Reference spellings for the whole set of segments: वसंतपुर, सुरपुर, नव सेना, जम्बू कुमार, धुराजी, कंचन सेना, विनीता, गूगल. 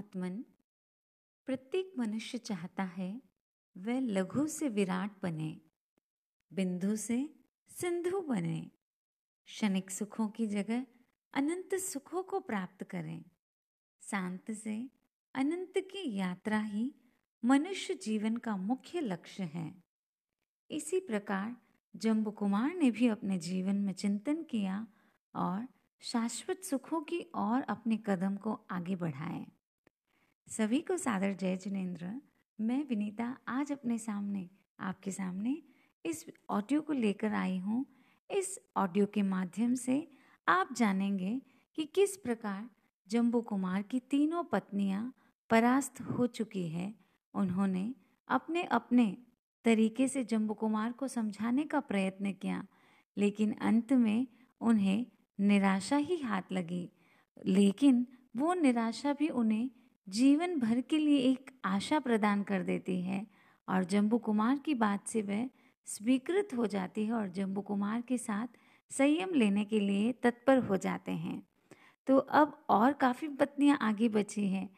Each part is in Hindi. आत्मन, प्रत्येक मनुष्य चाहता है वह लघु से विराट बने, बिंदु से सिंधु बने, क्षणिक सुखों की जगह अनंत सुखों को प्राप्त करें। शांत से अनंत की यात्रा ही मनुष्य जीवन का मुख्य लक्ष्य है। इसी प्रकार जम्बू कुमार ने भी अपने जीवन में चिंतन किया और शाश्वत सुखों की ओर अपने कदम को आगे बढ़ाए। सभी को सादर जय जिनेंद्र। मैं विनीता आज अपने सामने आपके सामने इस ऑडियो को लेकर आई हूँ। इस ऑडियो के माध्यम से आप जानेंगे कि किस प्रकार जम्बू कुमार की तीनों पत्नियाँ परास्त हो चुकी है। उन्होंने अपने अपने तरीके से जम्बू कुमार को समझाने का प्रयत्न किया, लेकिन अंत में उन्हें निराशा ही हाथ लगी। लेकिन वो निराशा भी उन्हें जीवन भर के लिए एक आशा प्रदान कर देती है और जम्बू कुमार की बात से वह स्वीकृत हो जाती है और जम्बू कुमार के साथ संयम लेने के लिए तत्पर हो जाते हैं। तो अब और काफ़ी पत्नियां आगे बची हैं।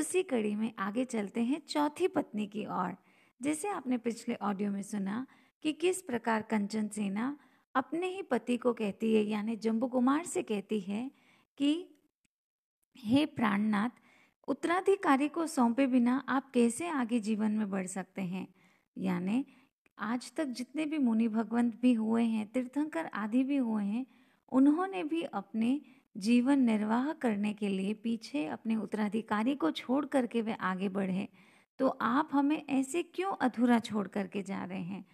उसी कड़ी में आगे चलते हैं चौथी पत्नी की ओर। जैसे आपने पिछले ऑडियो में सुना कि किस प्रकार कंचन सेना अपने ही पति को कहती है, यानी जम्बू कुमार से कहती है कि हे प्राणनाथ, उत्तराधिकारी को सौंपे बिना आप कैसे आगे जीवन में बढ़ सकते हैं। यानी आज तक जितने भी मुनि भगवंत भी हुए हैं, तीर्थंकर आदि भी हुए हैं, उन्होंने भी अपने जीवन निर्वाह करने के लिए पीछे अपने उत्तराधिकारी को छोड़ करके वे आगे बढ़े। तो आप हमें ऐसे क्यों अधूरा छोड़ करके जा रहे हैं।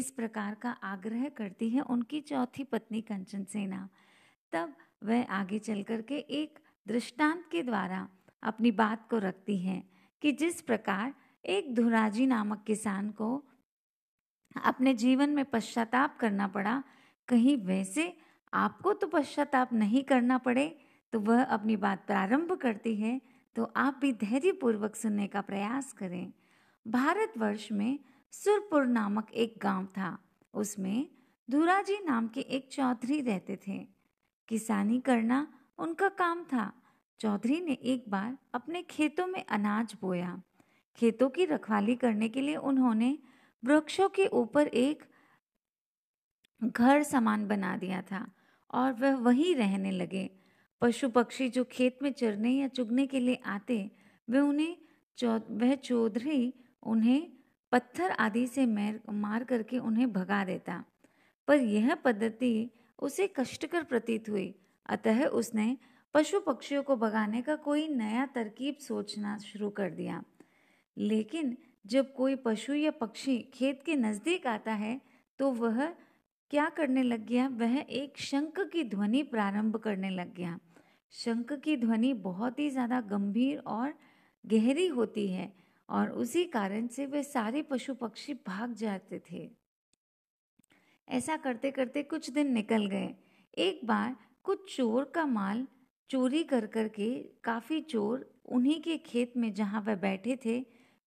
इस प्रकार का आग्रह करती है उनकी चौथी पत्नी कंचन सेना। तब वह आगे चल करके एक दृष्टांत के द्वारा अपनी बात को रखती है कि जिस प्रकार एक धुराजी नामक किसान को अपने जीवन में पश्चाताप करना पड़ा, कहीं वैसे आपको तो पश्चाताप नहीं करना पड़े। तो वह अपनी बात प्रारंभ करती है, तो आप भी धैर्यपूर्वक सुनने का प्रयास करें। भारतवर्ष में सुरपुर नामक एक गांव था, उसमें धुराजी नाम के एक चौधरी रहते थे। किसानी करना उनका काम था। चौधरी ने एक बार अपने खेतों में अनाज बोया। खेतों की रखवाली करने के लिए उन्होंने वृक्षों के ऊपर एक घर सामान बना दिया था और वह वहीं रहने लगे। पशु पक्षी जो खेत में चरने या चुगने के लिए आते, वह चौधरी उन्हें पत्थर आदि से मार करके उन्हें भगा देता। पर यह पद्धति उसे कष्टकर प्रतीत हुई, अतः उसने पशु पक्षियों को भगाने का कोई नया तरकीब सोचना शुरू कर दिया। लेकिन जब कोई पशु या पक्षी खेत के नज़दीक आता है तो वह क्या करने लग गया, वह एक शंख की ध्वनि प्रारंभ करने लग गया। शंख की ध्वनि बहुत ही ज़्यादा गंभीर और गहरी होती है और उसी कारण से वे सारे पशु पक्षी भाग जाते थे। ऐसा करते करते कुछ दिन निकल गए। एक बार कुछ चोर का माल चोरी कर करके काफ़ी चोर उन्हीं के खेत में जहाँ वह बैठे थे,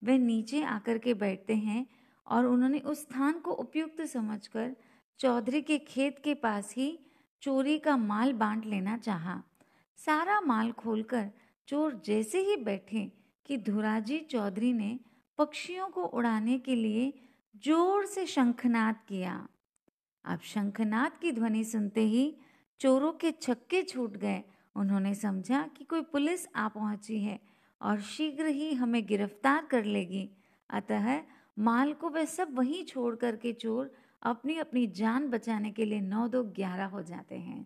वह नीचे आकर के बैठते हैं और उन्होंने उस स्थान को उपयुक्त समझकर चौधरी के खेत के पास ही चोरी का माल बांट लेना चाहा। सारा माल खोलकर चोर जैसे ही बैठे कि धुराजी चौधरी ने पक्षियों को उड़ाने के लिए जोर से शंखनाद किया। अब शंखनाद की ध्वनि सुनते ही चोरों के छक्के छूट गए। उन्होंने समझा कि कोई पुलिस आ पहुंची है और शीघ्र ही हमें गिरफ्तार कर लेगी। अतः माल को वे सब वहीं छोड़ करके चोर अपनी अपनी जान बचाने के लिए 9-2-11 हो जाते हैं।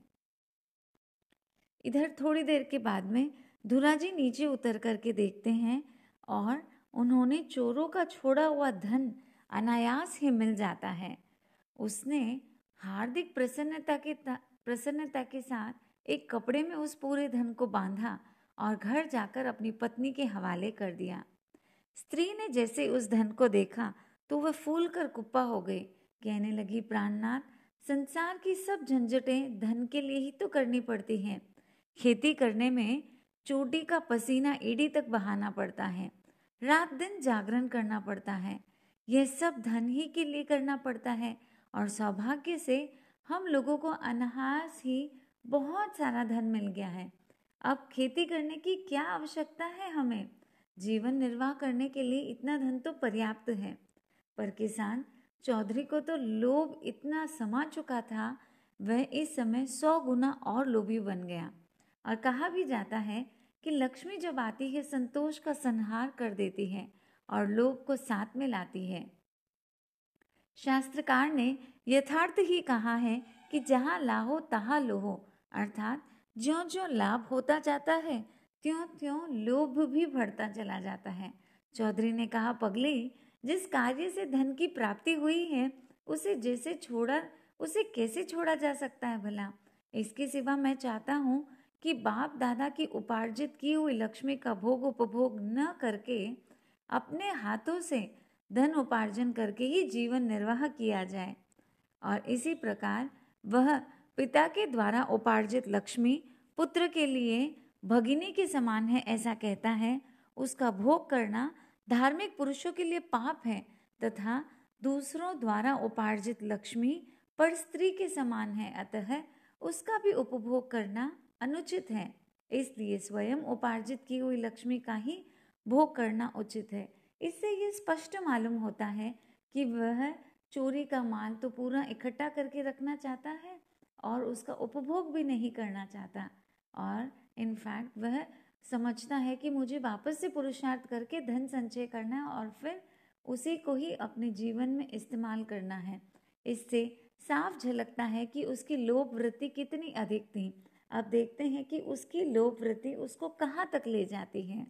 इधर थोड़ी देर के बाद में धुराजी नीचे उतर करके देखते हैं और उन्होंने चोरों का छोड़ा हुआ धन अनायास ही मिल जाता है। उसने हार्दिक प्रसन्नता के साथ एक कपड़े में उस पूरे धन को बांधा और घर जाकर अपनी पत्नी के हवाले कर दिया। स्त्री ने जैसे उस धन को देखा तो वह फूल कर कुप्पा हो गई। कहने लगी, प्राणनाथ, संसार की सब झंझटें धन के लिए ही तो करनी पड़ती हैं। खेती करने में चोटी का पसीना एड़ी तक बहाना पड़ता है, रात दिन जागरण करना पड़ता है, यह सब धन ही के लिए करना पड़ता है और सौभाग्य से हम लोगों को अनायास ही बहुत सारा धन मिल गया है। अब खेती करने की क्या आवश्यकता है हमें। जीवन निर्वाह करने के लिए इतना धन तो पर्याप्त है, पर किसान चौधरी को तो लोभ इतना समा चुका था, वह इस समय 100 गुना और लोभी बन गया। और कहा भी जाता है कि लक्ष्मी जब आती है संतोष का संहार कर देती है और लोभ को साथ में लाती है। शास्त्रकार ने यथार्थ ही कहा है कि जहाँ लाहो तहाँ लोहो, अर्थात ज्यों ज्यों लाभ होता जाता है त्यों त्यों लोभ भी बढ़ता चला जाता है। चौधरी ने कहा, पगले, जिस कार्य से धन की प्राप्ति हुई है उसे कैसे छोड़ा जा सकता है भला। इसके सिवा मैं चाहता हूँ कि बाप दादा की उपार्जित की हुई लक्ष्मी का भोग उपभोग न करके अपने हाथों से धन उपार्जन करके ही जीवन निर्वाह किया जाए। और इसी प्रकार वह पिता के द्वारा उपार्जित लक्ष्मी पुत्र के लिए भगिनी के समान है ऐसा कहता है। उसका भोग करना धार्मिक पुरुषों के लिए पाप है तथा दूसरों द्वारा उपार्जित लक्ष्मी पर स्त्री के समान है, अतः उसका भी उपभोग करना अनुचित है। इसलिए स्वयं उपार्जित की हुई लक्ष्मी का ही भोग करना उचित है। इससे ये स्पष्ट मालूम होता है कि वह चोरी का माल तो पूरा इकट्ठा करके रखना चाहता है और उसका उपभोग भी नहीं करना चाहता, और इनफैक्ट वह समझता है कि मुझे वापस से पुरुषार्थ करके धन संचय करना है और फिर उसी को ही अपने जीवन में इस्तेमाल करना है। इससे साफ झलकता है कि उसकी लोभ वृत्ति कितनी अधिक थी। अब देखते हैं कि उसकी लोभ वृत्ति उसको कहाँ तक ले जाती है।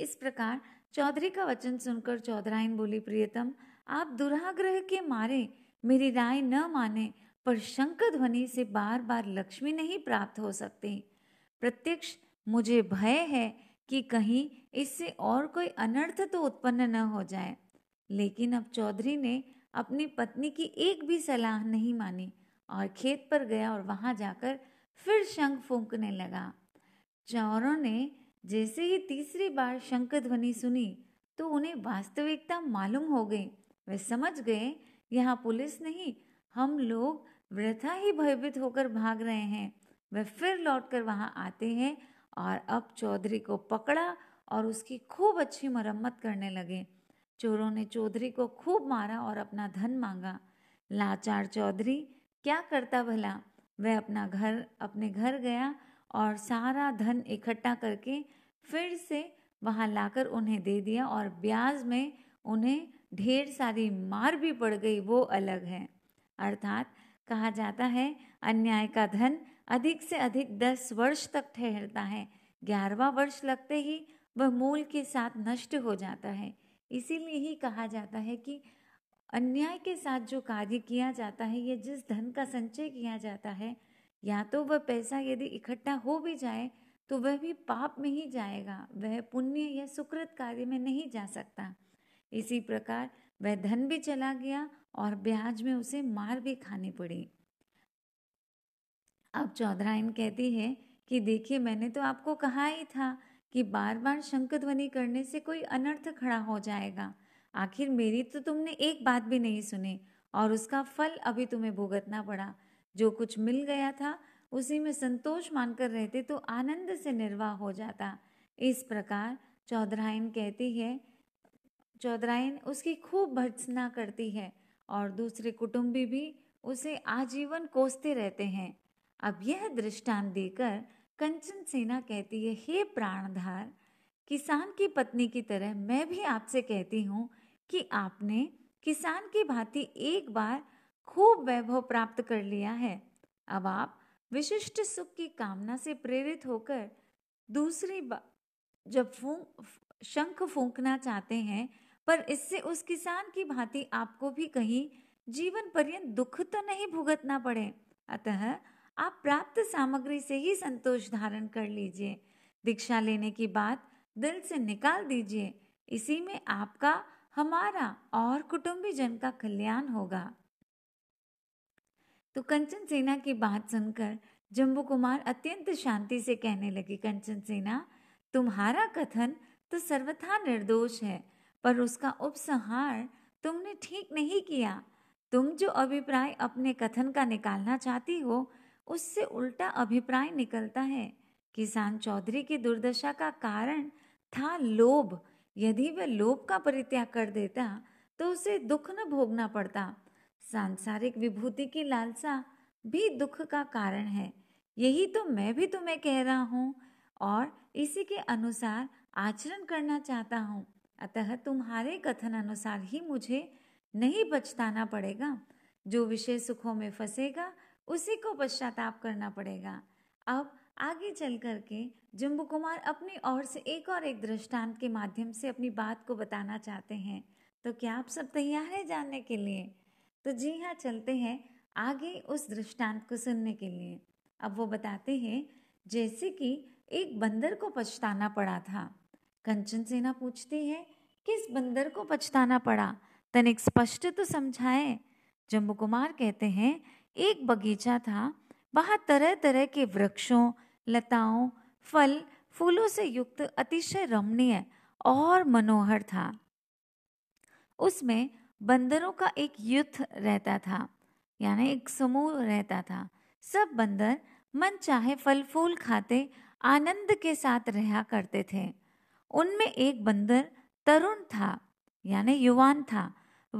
इस प्रकार चौधरी का वचन सुनकर चौधराइन बोली, प्रियतम, आप दुराग्रह के मारे मेरी राय न माने, पर शंख ध्वनि से बार बार लक्ष्मी नहीं प्राप्त हो सकती। प्रत्यक्ष मुझे भय है कि कहीं इससे और कोई अनर्थ तो उत्पन्न न हो जाए। लेकिन अब चौधरी ने अपनी पत्नी की एक भी सलाह नहीं मानी और खेत पर गया और वहां जाकर फिर शंख फूंकने लगा। चौरों ने जैसे ही तीसरी बार शंख ध्वनि सुनी तो उन्हें वास्तविकता मालूम हो गई। वे समझ गए यहाँ पुलिस नहीं, हम लोग वृथा ही भयभीत होकर भाग रहे हैं। वे फिर लौटकर वहाँ आते हैं और अब चौधरी को पकड़ा और उसकी खूब अच्छी मरम्मत करने लगे। चोरों ने चौधरी को खूब मारा और अपना धन मांगा। लाचार चौधरी क्या करता भला, वह अपने घर गया और सारा धन इकट्ठा करके फिर से वहाँ लाकर उन्हें दे दिया, और ब्याज में उन्हें ढेर सारी मार भी पड़ गई, वो अलग है। अर्थात कहा जाता है अन्याय का धन अधिक से अधिक 10 वर्ष तक ठहरता है, 11वां वर्ष लगते ही वह मूल के साथ नष्ट हो जाता है। इसीलिए ही कहा जाता है कि अन्याय के साथ जो कार्य किया जाता है या जिस धन का संचय किया जाता है, या तो वह पैसा यदि इकट्ठा हो भी जाए तो वह भी पाप में ही जाएगा, वह पुण्य या सुकृत कार्य में नहीं जा सकता। इसी प्रकार वह धन भी चला गया और ब्याज में उसे मार भी खानी पड़ी। अब चौधराइन कहती है कि देखिए, मैंने तो आपको कहा ही था कि बार बार शंख ध्वनि करने से कोई अनर्थ खड़ा हो जाएगा। आखिर मेरी तो तुमने एक बात भी नहीं सुनी और उसका फल अभी तुम्हें भुगतना पड़ा। जो कुछ मिल गया था उसी में संतोष मानकर रहते तो आनंद से निर्वाह हो जाता। इस प्रकार चौधराइन कहती है। चौधराइन उसकी खूब भर्त्सना करती है और दूसरे कुटुंबी भी उसे आजीवन कोसते रहते हैं। अब यह दृष्टांत देकर कंचन सेना कहती है, हे प्राणधार, किसान की पत्नी की तरह मैं भी आपसे कहती हूँ कि आपने किसान की भांति एक बार खूब वैभव प्राप्त कर लिया है। अब आप विशिष्ट सुख की कामना से प्रेरित होकर दूसरी बार जब शंख फूंकना चाहते हैं, पर इससे उस किसान की भांति आपको भी कहीं जीवन पर्यंत दुख तो नहीं भुगतना पड़े, अतः आप प्राप्त सामग्री से ही संतोष धारण कर लीजिए। दीक्षा लेने की बात दिल से निकाल दीजिए, इसी में आपका, हमारा और कुटुंबी जन का कल्याण होगा। तो कंचन सेना की बात सुनकर जम्बू कुमार अत्यंत शांति से कहने लगी, कंचन सेना, तुम्हारा कथन तो सर्वथा निर्दोष है, पर उसका उपसंहार तुमने ठीक नहीं किया। तुम जो अभिप्राय अपने कथन का निकालना चाहती हो उससे उल्टा अभिप्राय निकलता है। किसान चौधरी की दुर्दशा का कारण था लोभ। यदि वह लोभ का परित्याग कर देता तो उसे दुख न भोगना पड़ता। सांसारिक विभूति की लालसा भी दुख का कारण है। यही तो मैं भी तुम्हें कह रहा हूँ और इसी के अनुसार आचरण करना चाहता हूँ। अतः तुम्हारे कथन अनुसार ही मुझे नहीं पछताना पड़ेगा। जो विषय सुखों में फंसेगा उसी को पश्चाताप करना पड़ेगा। अब आगे चल करके जम्बू कुमार अपनी ओर से एक दृष्टांत के माध्यम से अपनी बात को बताना चाहते हैं। तो क्या आप सब तैयार हैं जानने के लिए? तो जी हाँ, चलते हैं आगे उस दृष्टांत को सुनने के लिए। अब वो बताते हैं जैसे कि एक बंदर को पछताना पड़ा था। कंचन सेना पूछती है, किस बंदर को पछताना पड़ा? तनिक स्पष्ट तो समझाएं। जम्बू कुमार कहते हैं, एक बगीचा था, वहाँ तरह तरह के वृक्षों, लताओं, फल फूलों से युक्त अतिशय रमणीय और मनोहर था। उसमें बंदरों का एक युथ रहता था, यानी एक समूह रहता था। सब बंदर मन चाहे फल फूल खाते आनंद के साथ रहा करते थे। उनमें एक बंदर तरुण था, यानी युवान था।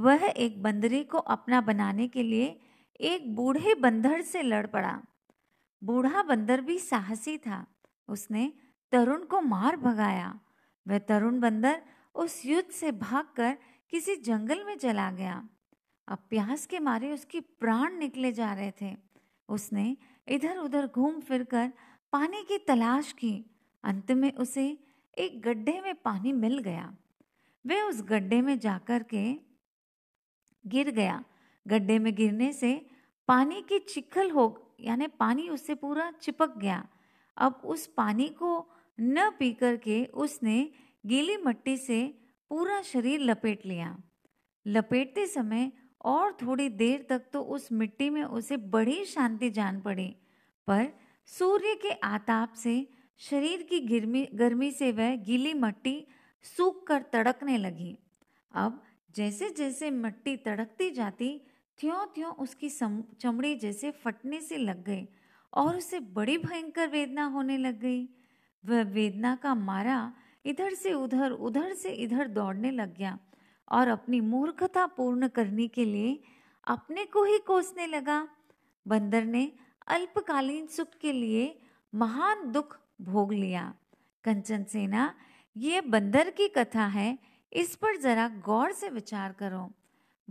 वह एक बंदरी को अपना बनाने के लिए एक बूढ़े बंदर से लड़ पड़ा। बूढ़ा बंदर भी साहसी था, उसने तरुण को मार भगाया। वह तरुण बंदर उस युद्ध से भागकर किसी जंगल में चला गया। अब प्यास के मारे उसकी प्राण निकले जा रहे थे। उसने इधर उधर घूम फिरकर पानी की तलाश की। अंत में उसे एक गड्ढे में पानी मिल गया। वह उस गड्ढे में जाकर के गिर गया। गड्ढे में गिरने से पानी की चिखल हो, यानी पानी उससे पूरा चिपक गया। अब उस पानी को न पी कर के उसने गीली मिट्टी से पूरा शरीर लपेट लिया। लपेटते समय और थोड़ी देर तक तो उस मिट्टी में उसे बड़ी शांति जान पड़ी, पर सूर्य के आताप से शरीर की गर्मी से वह गीली मिट्टी सूख कर तड़कने लगी। अब जैसे जैसे मिट्टी तड़कती जाती त्यों त्यों उसकी चमड़ी जैसे फटने से लग गई और उसे बड़ी भयंकर वेदना होने लग गई। वह वेदना का मारा इधर से उधर, उधर से इधर दौड़ने लग गया और अपनी मूर्खता पूर्ण करने के लिए अपने को ही कोसने लगा। बंदर ने अल्पकालीन सुख के लिए महान दुख भोग लिया। कंचन सेना, ये बंदर की कथा है, इस पर जरा गौर से विचार करो।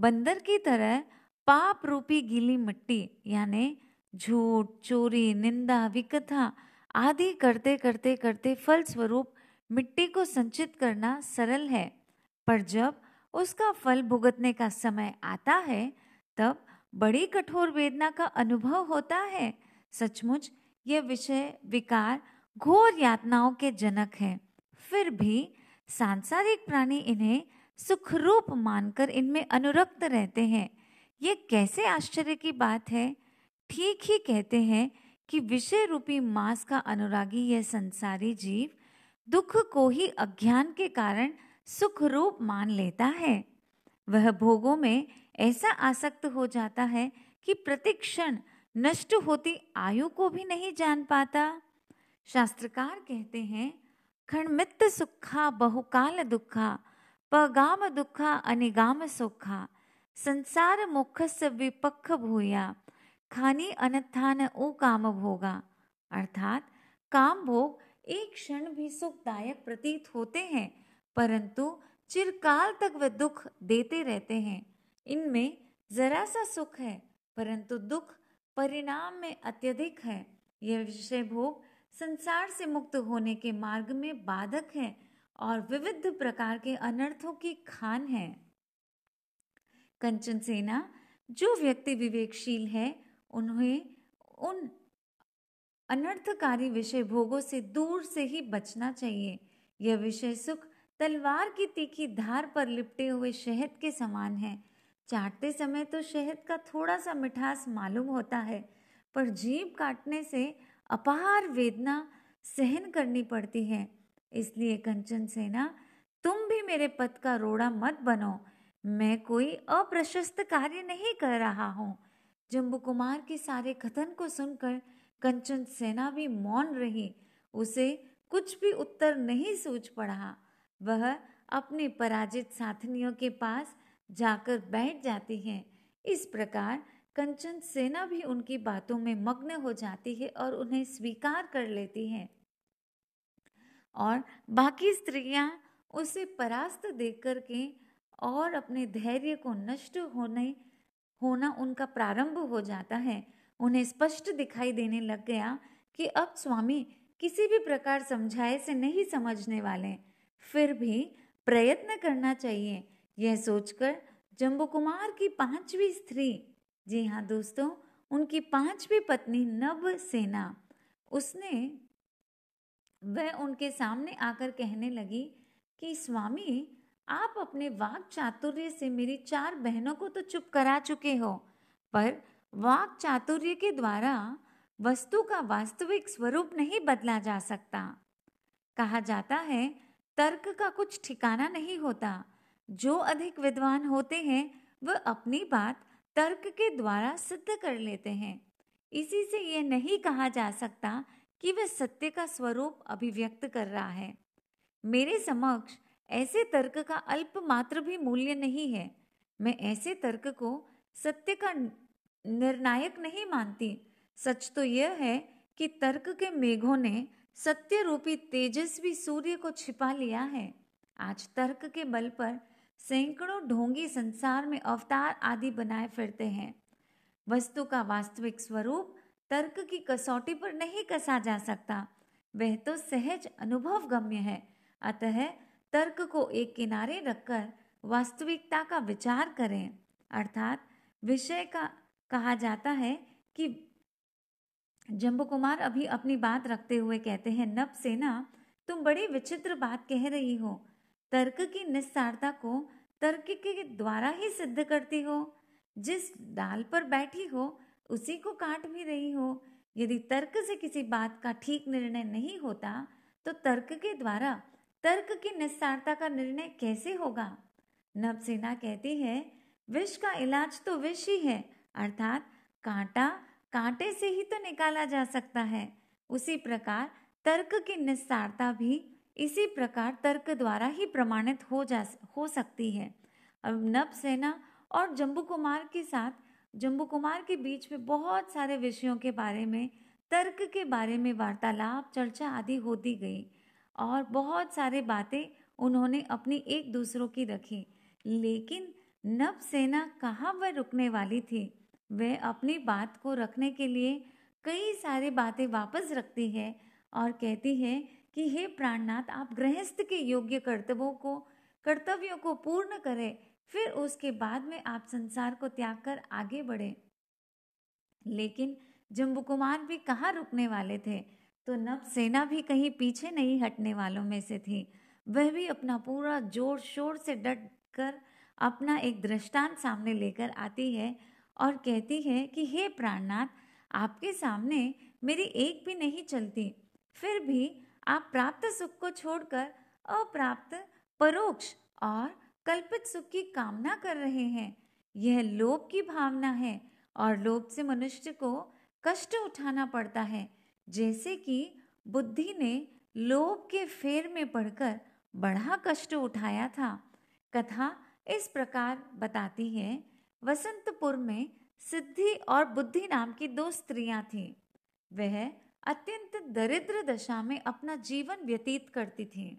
बंदर की तरह पाप रूपी गीली मिट्टी, यानी झूठ, चोरी, निंदा, विकथा आदि करते करते करते फलस्वरूप मिट्टी को संचित करना सरल है, पर जब उसका फल भुगतने का समय आता है तब बड़ी कठोर वेदना का अनुभव होता है। सचमुच यह विषय विकार घोर यातनाओं के जनक हैं, फिर भी सांसारिक प्राणी इन्हें सुखरूप मानकर इनमें अनुरक्त रहते हैं। ये कैसे आश्चर्य की बात है। ठीक ही कहते हैं कि विषय रूपी मांस का अनुरागी यह संसारी जीव दुख को ही अज्ञान के कारण सुखरूप मान लेता है। वह भोगों में ऐसा आसक्त हो जाता है कि प्रतिक्षण नष्ट होती आयु को भी नहीं जान पाता। शास्त्रकार कहते हैं, खंडमित्त सुखा बहुकाल दुखा पगाम दुखा अनिगाम सुखा संसार मोक्षस्य विपक्ष भूया खानी अनत्थान ओ काम भोगा। अर्थात काम भोग एक क्षण भी सुखदायक प्रतीत होते हैं, परंतु चिरकाल तक वे दुख देते रहते हैं। इनमें जरा सा सुख है, परंतु दुख परिणाम में अत्यधिक है। यह विषय भोग संसार से मुक्त होने के मार्ग में बाधक है और विविध प्रकार के अनर्थों की खान है। कंचन सेना, जो व्यक्ति विवेकशील है उन्हें उन अनर्थकारी विषय भोगों से दूर से ही बचना चाहिए। यह विषय सुख तलवार की तीखी धार पर लिपटे हुए शहद के समान है। चाटते समय तो शहद का थोड़ा सा मिठास मालूम होता है, पर जीभ काटने से अपार वेदना सहन करनी पड़ती है। इसलिए कंचन सेना, तुम भी मेरे पद का रोड़ा मत बनो। मैं कोई अप्रशस्त कार्य नहीं कर रहा हूँ। जम्बू कुमार के सारे कथन को सुनकर कंचन सेना भी मौन रही। उसे कुछ भी उत्तर नहीं सूझ पड़ा। वह अपने पराजित साथनियों के पास जाकर बैठ जाती है। इस प्रकार कंचन सेना भी उनकी बातों में मग्न हो जाती है और उन्हें स्वीकार कर लेती है, और बाकी स्त्रियां उसे परास्त देख कर के और अपने धैर्य को नष्ट होना उनका प्रारंभ हो जाता है। उन्हें स्पष्ट दिखाई देने लग गया कि अब स्वामी किसी भी प्रकार समझाए से नहीं समझने वाले, फिर भी प्रयत्न करना चाहिए। यह सोचकर जम्बू कुमार की पांचवी स्त्री, जी हाँ दोस्तों, उनकी पांचवी पत्नी नव सेना, वह उनके सामने आकर कहने लगी कि स्वामी आप अपने वाक चातुर्य से मेरी चार बहनों को तो चुप करा चुके हो, पर वाक चातुर्य के द्वारा वस्तु का वास्तविक स्वरूप नहीं बदला जा सकता। कहा जाता है तर्क का कुछ ठिकाना नहीं होता। जो अधिक विद्वान होते हैं वह अपनी बात तर्क के द्वारा सिद्ध कर लेते हैं। इसी से ये नहीं कहा जा सकता कि वह सत्य का स्वरूप अभिव्यक्त कर रहा है। मेरे समक्ष ऐसे तर्क का अल्प मात्र भी मूल्य नहीं है। मैं ऐसे तर्क को सत्य का निर्णायक नहीं मानती। सच तो यह है कि तर्क के मेघों ने सत्य रूपी तेजस्वी सूर्य को छिपा लिया है। आज तर्क के बल पर सैकड़ों ढोंगी संसार में अवतार आदि बनाए फिरते हैं। वस्तु का वास्तविक स्वरूप तर्क की कसौटी पर नहीं कसा जा सकता, वह तो सहज अनुभव गम्य है। अतः तर्क को एक किनारे रखकर वास्तविकता का विचार करें, अर्थात विषय का। कहा जाता है कि जम्बू कुमार अभी अपनी बात रखते हुए कहते हैं, नव सेना तुम बड़ी विचित्र बात कह रही हो। तर्क की निस्सारता को तर्क के द्वारा ही सिद्ध करती हो। जिस डाल पर बैठी हो उसी को काट भी रही हो। यदि तर्क से किसी बात का ठीक निर्णय नहीं होता तो तर्क के द्वारा तर्क की निस्सारता का निर्णय कैसे होगा। नवसेना कहती है, विष का इलाज तो विष ही है, अर्थात कांटा कांटे से ही तो निकाला जा सकता है। उसी प्रकार तर्क की निस्सारता भी इसी प्रकार तर्क द्वारा ही प्रमाणित हो सकती है। अब नवसेना और जम्बू कुमार के बीच में बहुत सारे विषयों के बारे में, तर्क के बारे में वार्तालाप चर्चा आदि होती गई और बहुत सारे बातें उन्होंने अपनी एक दूसरों की रखी। लेकिन नव सेना कहाँ वह रुकने वाली थी। वह अपनी बात को रखने के लिए कई सारे बातें वापस रखती है और कहती है कि हे प्राणनाथ, आप गृहस्थ के योग्य कर्तव्यों को पूर्ण करें, फिर उसके बाद में आप संसार को त्याग कर आगे बढ़े। लेकिन जम्बू कुमार भी कहाँ रुकने वाले थे, तो नव सेना भी कहीं पीछे नहीं हटने वालों में से थी। वह भी अपना पूरा जोर शोर से डट कर अपना एक दृष्टांत सामने लेकर आती है और कहती है कि हे प्राणनाथ, आपके सामने मेरी एक भी नहीं चलती, फिर भी आप प्राप्त सुख को छोड़कर अप्राप्त, परोक्ष और कल्पित सुख की कामना कर रहे हैं। यह लोभ की भावना है और लोभ से मनुष्य को कष्ट उठाना पड़ता है। जैसे कि बुद्धि ने लोभ के फेर में पड़कर बड़ा कष्ट उठाया था। कथा इस प्रकार बताती है, वसंतपुर में सिद्धि और बुद्धि नाम की दो स्त्रियां थीं। वह अत्यंत दरिद्र दशा में अपना जीवन व्यतीत करती थीं।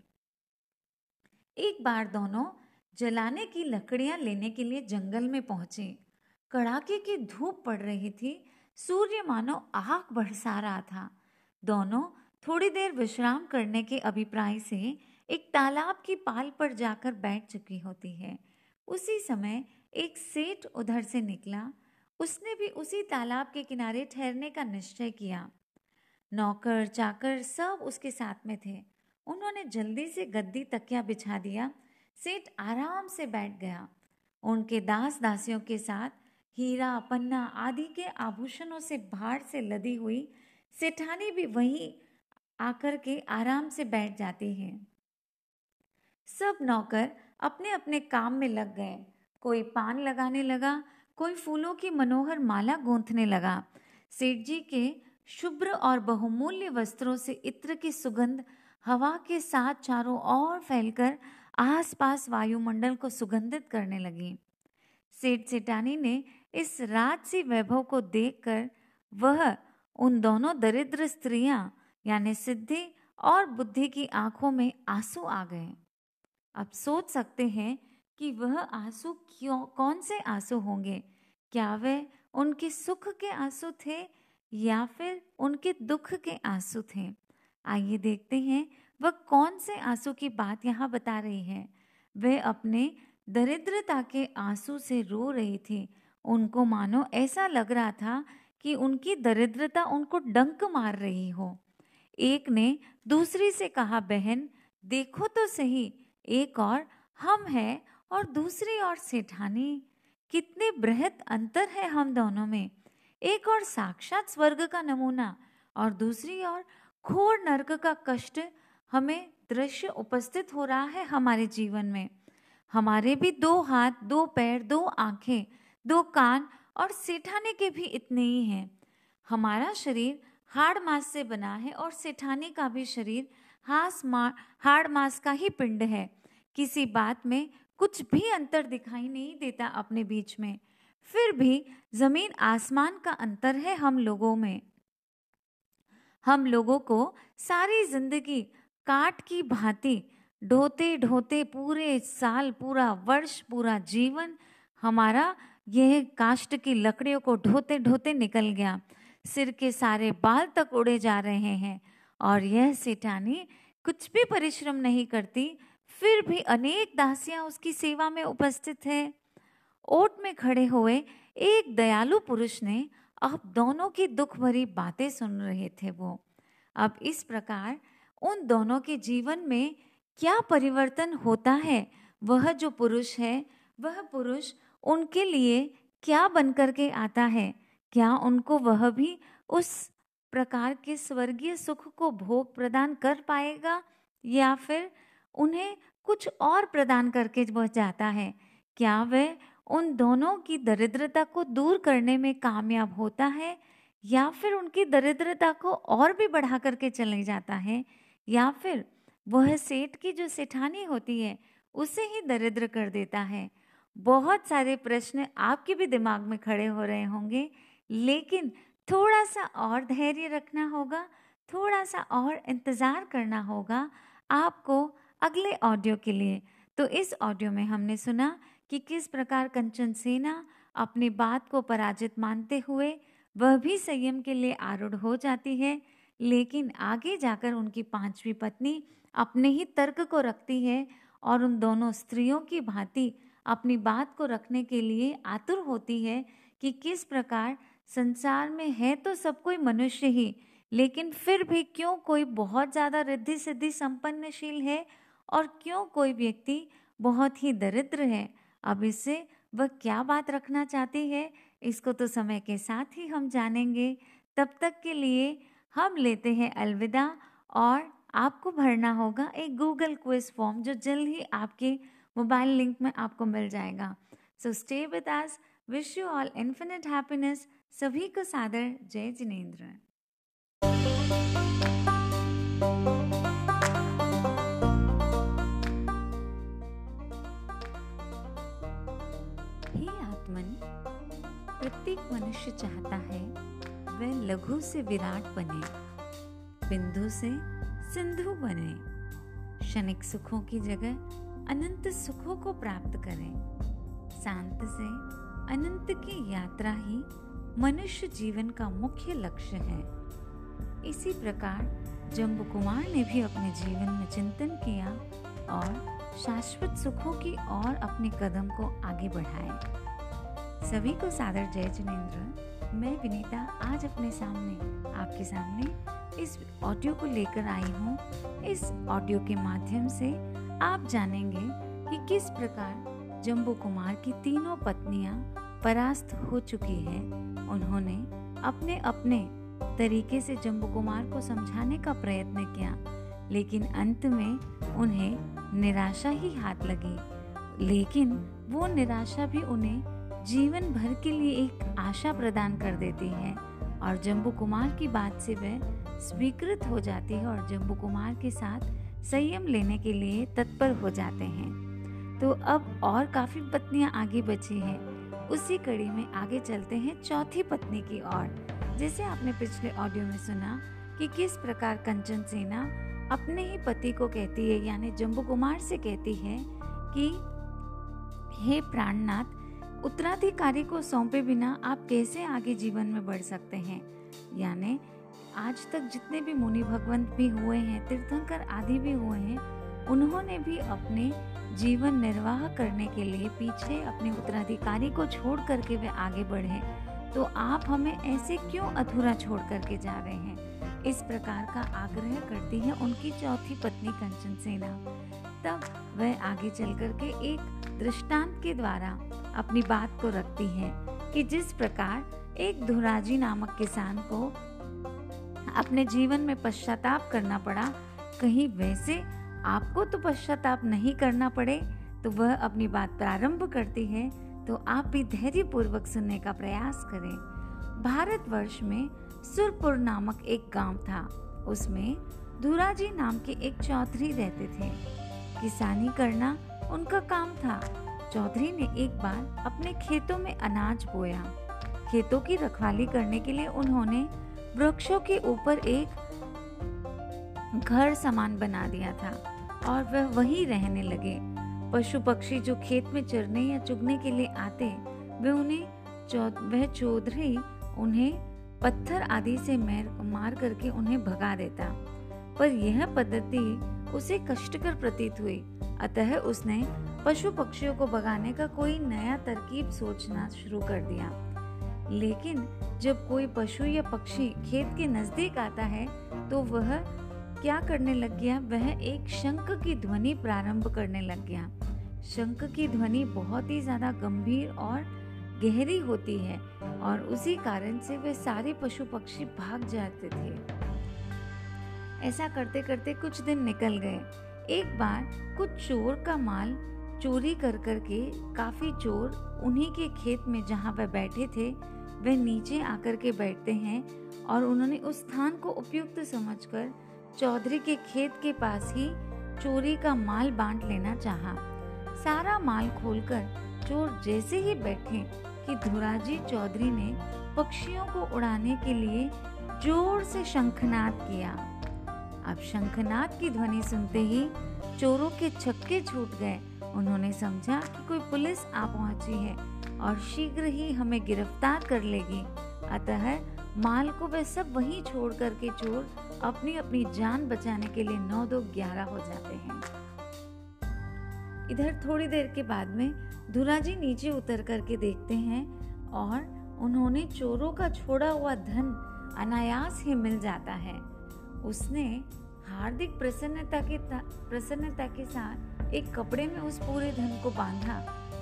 एक बार दोनों जलाने की लकड़ियां लेने के लिए जंगल में पहुंचे। कड़ाके की धूप पड़ रही थी, सूर्य मानो आग बरसा रहा था। दोनों थोड़ी देर विश्राम करने के अभिप्राय से एक तालाब की पाल पर जाकर बैठ चुकी होती है। उसी समय एक सेठ उधर से निकला। उसने भी उसी तालाब के किनारे ठहरने का निश्चय किया। नौकर चाकर सब उसके साथ में थे। उन्होंने जल्दी से गद्दी तकिया बिछा दिया। सेठ आराम से बैठ गया। उनके दास दासियों के साथ हीरा पन्ना आदि के आभूषणों से भार से लदी हुई सेठानी भी वहीं आकर के आराम से बैठ जाती है। सब नौकर अपने अपने काम में लग गए। कोई पान लगाने लगा, कोई फूलों की मनोहर माला गूंथने लगा। सेठ जी के शुभ्र और बहुमूल्य वस्त्रों से इत्र की सुगंध हवा के साथ चारों ओर फैलकर आसपास वायुमंडल को सुगंधित करने लगी। सेठ सेठानी ने इस राजसी वैभव को देखकर वह उन दोनों दरिद्र स्त्रियां यानी सिद्धि और बुद्धि की आंखों में आंसू आ गए। अब सोच सकते हैं कि वह आंसू क्यों, कौन से आंसू होंगे। क्या वे उनके सुख के आंसू थे या फिर उनके दुख के आंसू थे? आइए देखते हैं वह कौन से आंसू की बात यहाँ बता रही है। वे अपने दरिद्रता के आंसू से रो रही थी। उनको मानो ऐसा लग रहा था कि उनकी दरिद्रता उनको डंक मार रही हो। एक ने दूसरी से कहा, बहन देखो तो सही, एक और हम हैं और दूसरी और सेठानी। कितने बृहद अंतर है हम दोनों में। एक और साक्षात स्वर्ग का नमूना और दूसरी और घोर नरक का कष्ट हमें दृश्य उपस्थित हो रहा है हमारे जीवन में। हमारे भी 2 हाथ, 2 पैर, 2 आँखें, 2 कान और सेठानी के भी इतने ही हैं। हमारा शरीर हाड़ मांस से बना है और सेठानी का भी शरीर हाड़ मांस का ही पिंड है। किसी बात में कुछ भी अंतर दिखाई नहीं देता अपने बीच में। फिर भी जमीन आसमान का अंतर है हम लोगों में। हम लोगों को सारी जिंदगी काट की भांति ढोते ढोते पूरे साल, पूरा वर्ष, पूरा जीवन हमारा यह काष्ट की लकड़ियों को ढोते ढोते निकल गया। सिर के सारे बाल तक उड़े जा रहे हैं और यह सेठानी कुछ भी परिश्रम नहीं करती, फिर भी अनेक दासियां उसकी सेवा में उपस्थित हैं। ओट में खड़े हुए एक दयालु पुरुष ने अब दोनों की दुख भरी बातें सुन रहे थे। वो अब इस प्रकार उन दोनों के जीवन में क्या परिवर्तन होता है, वह जो पुरुष है वह पुरुष उनके लिए क्या बनकर के आता है, क्या उनको वह भी उस प्रकार के स्वर्गीय सुख को भोग प्रदान कर पाएगा या फिर उन्हें कुछ और प्रदान करके वह जाता है। क्या वह उन दोनों की दरिद्रता को दूर करने में कामयाब होता है या फिर उनकी दरिद्रता को और भी बढ़ा करके चले जाता है, या फिर वह सेठ की जो सेठानी होती है उसे ही दरिद्र कर देता है। बहुत सारे प्रश्न आपके भी दिमाग में खड़े हो रहे होंगे, लेकिन थोड़ा सा और धैर्य रखना होगा, थोड़ा सा और इंतज़ार करना होगा आपको अगले ऑडियो के लिए। तो इस ऑडियो में हमने सुना कि किस प्रकार कंचन सेना अपनी बात को पराजित मानते हुए वह भी संयम के लिए आरूढ़ हो जाती है, लेकिन आगे जाकर उनकी 5वीं पत्नी अपने ही तर्क को रखती है और उन दोनों स्त्रियों की भांति अपनी बात को रखने के लिए आतुर होती है कि किस प्रकार संसार में है तो सब कोई मनुष्य ही, लेकिन फिर भी क्यों कोई बहुत ज़्यादा रिद्धि सिद्धि संपन्नशील है और क्यों कोई व्यक्ति बहुत ही दरिद्र है। अब इससे वह क्या बात रखना चाहती है, इसको तो समय के साथ ही हम जानेंगे। तब तक के लिए हम लेते हैं अलविदा और आपको भरना होगा एक गूगल क्विज फॉर्म जो जल्द ही आपके मोबाइल लिंक में आपको मिल जाएगा। So stay with us, wish you all infinite happiness. सभी को सादर जय जिनेंद्र। हे आत्मन, प्रत्येक मनुष्य चाहता है वह लघु से विराट बने, बिंदु से सिंधु बने, क्षणिक सुखों की जगह अनंत सुखों को प्राप्त करें। शांत से अनंत की यात्रा ही मनुष्य जीवन का मुख्य लक्ष्य है। इसी प्रकार जम्बू कुमार ने भी अपने जीवन में चिंतन किया और शाश्वत सुखों की ओर अपने कदम को आगे बढ़ाए। सभी को सादर जय जिनेंद्र। मैं विनीता आज अपने सामने, आपके सामने इस ऑडियो को लेकर आई हूँ। इस ऑडियो के माध्यम से आप जानेंगे कि किस प्रकार जम्बू कुमार की 3 पत्नियां परास्त हो चुकी हैं। उन्होंने अपने अपने तरीके से जम्बू कुमार को समझाने का प्रयत्न किया, लेकिन अंत में उन्हें निराशा ही हाथ लगी। लेकिन वो निराशा भी उन्हें जीवन भर के लिए एक आशा प्रदान कर देती है और जम्बू कुमार की बात से वह स्वीकृत हो जाती है और जम्बू कुमार के साथ संयम लेने के लिए तत्पर हो जाते हैं। तो अब और काफ़ी पत्नियां आगे बची हैं, उसी कड़ी में आगे चलते हैं चौथी पत्नी की ओर। जैसे आपने पिछले ऑडियो में सुना कि किस प्रकार कंचन सेना अपने ही पति को कहती है, यानी जम्बू कुमार से कहती है कि हे प्राणनाथ, उत्तराधिकारी को सौंपे बिना आप कैसे आगे जीवन में बढ़ सकते हैं। यानी आज तक जितने भी मुनि भगवंत भी हुए हैं, तीर्थंकर आदि भी हुए हैं, उन्होंने भी अपने जीवन निर्वाह करने के लिए पीछे अपने उत्तराधिकारी को छोड़ करके वे आगे बढ़े, तो आप हमें ऐसे क्यों अधूरा छोड़ करके जा रहे हैं। इस प्रकार का आग्रह करती है उनकी चौथी पत्नी कंचन सेना। तब वह आगे चल करके एक दृष्टांत के द्वारा अपनी बात को रखती है कि जिस प्रकार एक धुराजी नामक किसान को अपने जीवन में पश्चाताप करना पड़ा, कहीं वैसे आपको तो पश्चाताप नहीं करना पड़े। तो वह अपनी बात प्रारंभ करती है, तो आप भी धैर्य पूर्वक सुनने का प्रयास करें। भारतवर्ष में सुरपुर नामक एक गांव था, उसमें धुराजी नाम के एक चौधरी रहते थे। किसानी करना उनका काम था। चौधरी ने एक बार अपने खेतों में अनाज बोया। खेतों की रखवाली करने के लिए उन्होंने वृक्षों के ऊपर एक घर समान बना दिया था और वह वहीं रहने लगे। पशु पक्षी जो खेत में चरने या चुगने के लिए आते, वह चौधरी उन्हें पत्थर आदि से मार करके उन्हें भगा देता। पर यह पद्धति उसे कष्टकर प्रतीत हुई, अतः उसने पशु पक्षियों को भगाने का कोई नया तरकीब सोचना शुरू कर दिया। लेकिन जब कोई पशु या पक्षी खेत के नजदीक आता है, तो वह क्या करने लग गया, वह एक शंख की ध्वनि प्रारंभ करने लग गया। शंख की ध्वनि बहुत ही ज्यादा गंभीर और गहरी होती है और उसी कारण से वे सारे पशु पक्षी भाग जाते थे। ऐसा करते करते कुछ दिन निकल गए। एक बार कुछ चोर का माल चोरी कर करके काफी चोर उन्हीं के खेत में जहाँ वह बैठे थे, वह नीचे आकर के बैठते हैं और उन्होंने उस स्थान को उपयुक्त समझकर चौधरी के खेत के पास ही चोरी का माल बांट लेना चाहा। सारा माल खोलकर चोर जैसे ही बैठे कि धुराजी चौधरी ने पक्षियों को उड़ाने के लिए जोर से शंखनाद किया। अब शंखनाद की ध्वनि सुनते ही चोरों के छक्के छूट गए। उन्होंने समझा कि कोई पुलिस आ पहुंची है और शीघ्र ही हमें गिरफ्तार कर लेगी, अतः माल को वे सब वहीं छोड़ करके चोर अपनी अपनी जान बचाने के लिए 9-2-11 हो जाते हैं। इधर थोड़ी देर के बाद में धुराजी नीचे उतर करके देखते हैं और उन्होंने चोरों का छोड़ा हुआ धन अनायास ही मिल जाता है। उसने हार्दिक प्रसन्नता के साथ एक कपड़े में उस पूरे धन को बांधा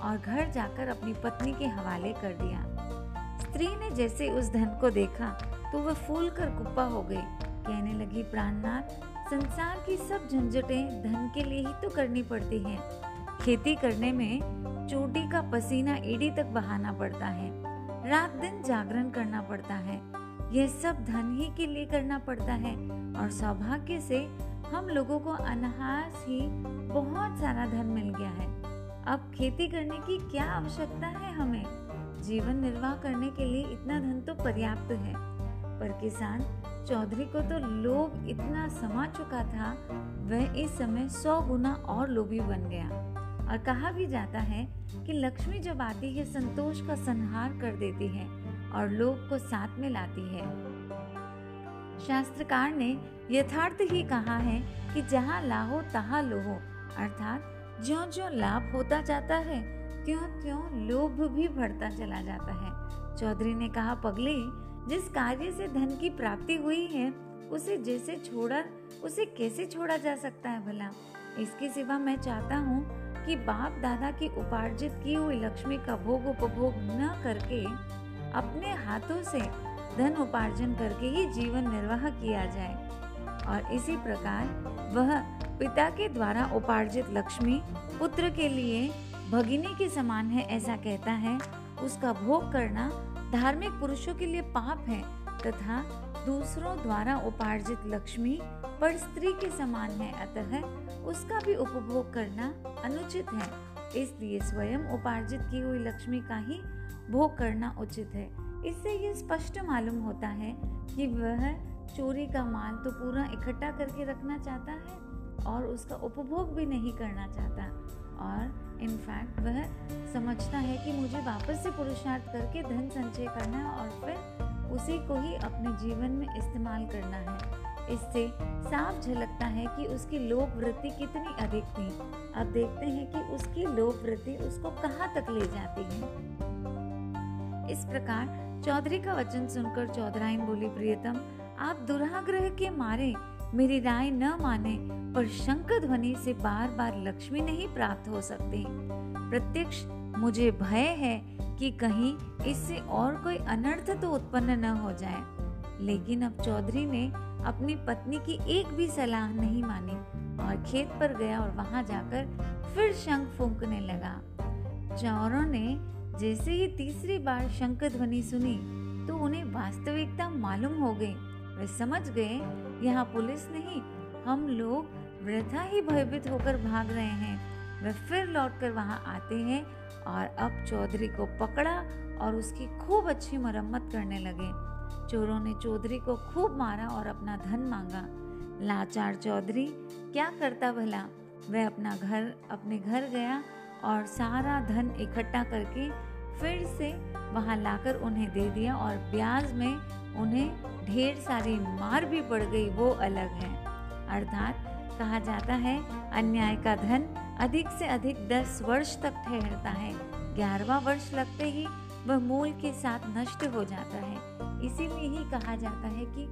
और घर जाकर अपनी पत्नी के हवाले कर दिया। स्त्री ने जैसे उस धन को देखा तो वह फूल कर कुप्पा हो गई। कहने लगी, प्राणनाथ, संसार की सब झंझटें धन के लिए ही तो करनी पड़ती हैं। खेती करने में चोटी का पसीना एड़ी तक बहाना पड़ता है, रात दिन जागरण करना पड़ता है, यह सब धन ही के लिए करना पड़ता है और सौभाग्य से हम लोगों को अनायास ही बहुत सारा धन मिल गया है। अब खेती करने की क्या आवश्यकता है, हमें जीवन निर्वाह करने के लिए इतना धन तो पर्याप्त है। पर किसान चौधरी को तो लोभ इतना समा चुका था, वह इस समय 100 गुना और लोभी बन गया। और कहा भी जाता है कि लक्ष्मी जब आती है संतोष का संहार कर देती है और लोभ को साथ में लाती है। शास्त्रकार ने यथार्थ ही कहा है कि जहाँ लाहो तहाँ लोहो, अर्थात ज्यों ज्यों लाभ होता जाता है त्यों त्यों लोभ भी बढ़ता चला जाता है। चौधरी ने कहा, पगले, जिस कार्य से धन की प्राप्ति हुई है उसे कैसे छोड़ा जा सकता है भला। इसके सिवा मैं चाहता हूँ कि बाप दादा की उपार्जित की हुई लक्ष्मी का भोग उपभोग न करके अपने हाथों से धन उपार्जन करके ही जीवन निर्वाह किया जाए। और इसी प्रकार वह पिता के द्वारा उपार्जित लक्ष्मी पुत्र के लिए भगिनी के समान है, ऐसा कहता है। उसका भोग करना धार्मिक पुरुषों के लिए पाप है तथा दूसरों द्वारा उपार्जित लक्ष्मी पर स्त्री के समान है, अतः उसका भी उपभोग करना अनुचित है। इसलिए स्वयं उपार्जित की हुई लक्ष्मी का ही भोग करना उचित है। इससे ये स्पष्ट मालूम होता है कि वह चोरी का माल तो पूरा इकट्ठा करके रखना चाहता है और उसका उपभोग भी नहीं करना चाहता, और इनफैक्ट वह समझता है कि मुझे वापस से पुरुषार्थ करके धन संचय करना है और फिर उसी को ही अपने जीवन में इस्तेमाल करना है। इससे साफ झलकता है कि उसकी लोभ वृत्ति कितनी अधिक थी। अब देखते हैं कि उसकी लोभ वृत्ति उसको कहाँ तक ले जाती है। इस प्रकार चौधरी का वचन सुनकर चौधराइन बोली, प्रियतम, आप दुराग्रह के मारे मेरी राय न माने, पर शंख ध्वनि से बार बार लक्ष्मी नहीं प्राप्त हो सकती। प्रत्यक्ष मुझे भय है कि कहीं इससे और कोई अनर्थ तो उत्पन्न न हो जाए। लेकिन अब चौधरी ने अपनी पत्नी की एक भी सलाह नहीं मानी और खेत पर गया और वहां जाकर फिर शंख फूंकने लगा। चौरों ने जैसे ही तीसरी बार शंख ध्वनि सुनी तो उन्हें वास्तविकता मालूम हो गई। वे समझ गए यहाँ पुलिस नहीं, हम लोग वृथा ही भयभीत होकर भाग रहे हैं। वे फिर लौटकर वहां आते हैं और अब चौधरी को पकड़ा और उसकी खूब अच्छी मरम्मत करने लगे। चोरों ने चौधरी को खूब मारा और अपना धन मांगा। लाचार चौधरी क्या करता भला? वह अपने घर गया और सारा धन इकट्ठा करके फिर से वहां लाकर उन्हें दे दिया, और ब्याज में उन्हें ढेर सारी मार भी पड़ गई, वो अलग है। अर्थात कहा जाता है अन्याय का धन अधिक से अधिक 10 वर्ष तक ठहरता है, 11वां वर्ष लगते ही वह मूल के साथ नष्ट हो जाता है। इसीलिए ही कहा जाता है कि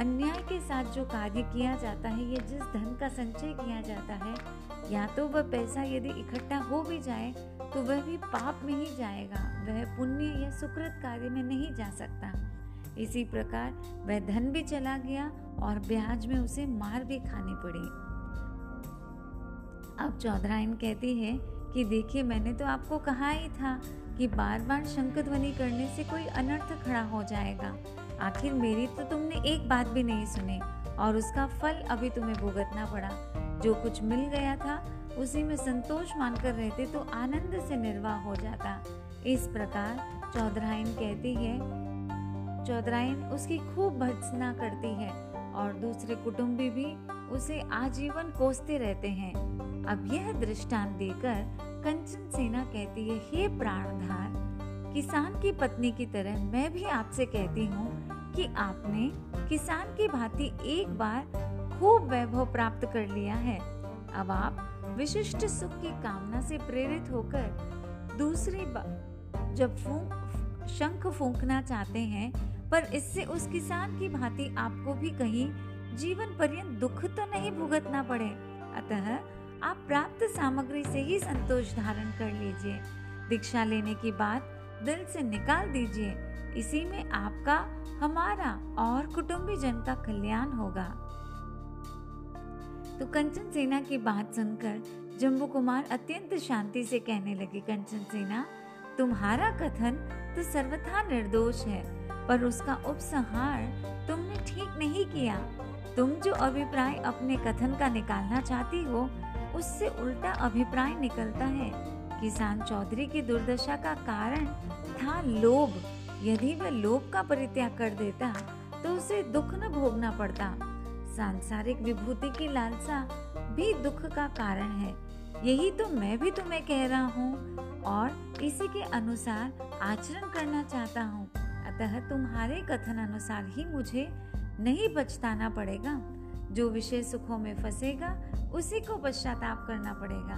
अन्याय के साथ जो कार्य किया जाता है, ये जिस धन का संचय किया जाता है, या तो वह पैसा यदि इकट्ठा हो भी जाए तो वह भी पाप में ही जाएगा, वह पुण्य या सुकृत कार्य में नहीं जा सकता। इसी प्रकार वह धन भी चला गया और ब्याज में उसे मार भी खानी पड़ी। अब चौधराइन कहती है कि देखिए, मैंने तो आपको कहा ही था कि बार बार शंख ध्वनि करने से कोई अनर्थ खड़ा हो जाएगा। आखिर मेरी तो तुमने एक बात भी नहीं सुनी और उसका फल अभी तुम्हें भुगतना पड़ा। जो कुछ मिल गया था उसी में संतोष मानकर रहते तो आनंद से निर्वाह हो जाता। इस प्रकार चौधराइन कहती है। चौधराइन उसकी खूब भर्त्सना करती है और दूसरे कुटुंबी भी उसे आजीवन कोसते रहते हैं। अब यह दृष्टांत देकर कंचन सेना कहती है, हे प्राणधार किसान की पत्नी की तरह मैं भी आपसे कहती हूँ कि आपने किसान की भांति एक बार खूब वैभव प्राप्त कर लिया है। अब आप विशिष्ट सुख की कामना से प्रेरित होकर दूसरी बार जब शंख फूंकना चाहते हैं, पर इससे उस किसान की भांति आपको भी कहीं जीवन पर्यंत दुख तो नहीं भुगतना पड़े, अतः आप प्राप्त सामग्री से ही संतोष धारण कर लीजिए। दीक्षा लेने की बात दिल से निकाल दीजिए, इसी में आपका, हमारा और कुटुंबी जन का कल्याण होगा। तो कंचन सेना की बात सुनकर जम्बू कुमार अत्यंत शांति से कहने लगे, कंचन सेना तुम्हारा कथन तो सर्वथा निर्दोष है, पर उसका उपसंहार तुमने ठीक नहीं किया। तुम जो अभिप्राय अपने कथन का निकालना चाहती हो उससे उल्टा अभिप्राय निकलता है। किसान चौधरी की दुर्दशा का कारण था लोभ। यदि वह लोभ का परित्याग कर देता तो उसे दुख न भोगना पड़ता। सांसारिक विभूति की लालसा भी दुख का कारण है। यही तो मैं भी तुम्हें कह रहा हूँ और इसी के अनुसार आचरण करना चाहता हूँ, अतः तुम्हारे कथन अनुसार ही मुझे नहीं पछताना पड़ेगा। जो विषय सुखों में फंसेगा उसी को पश्चाताप करना पड़ेगा।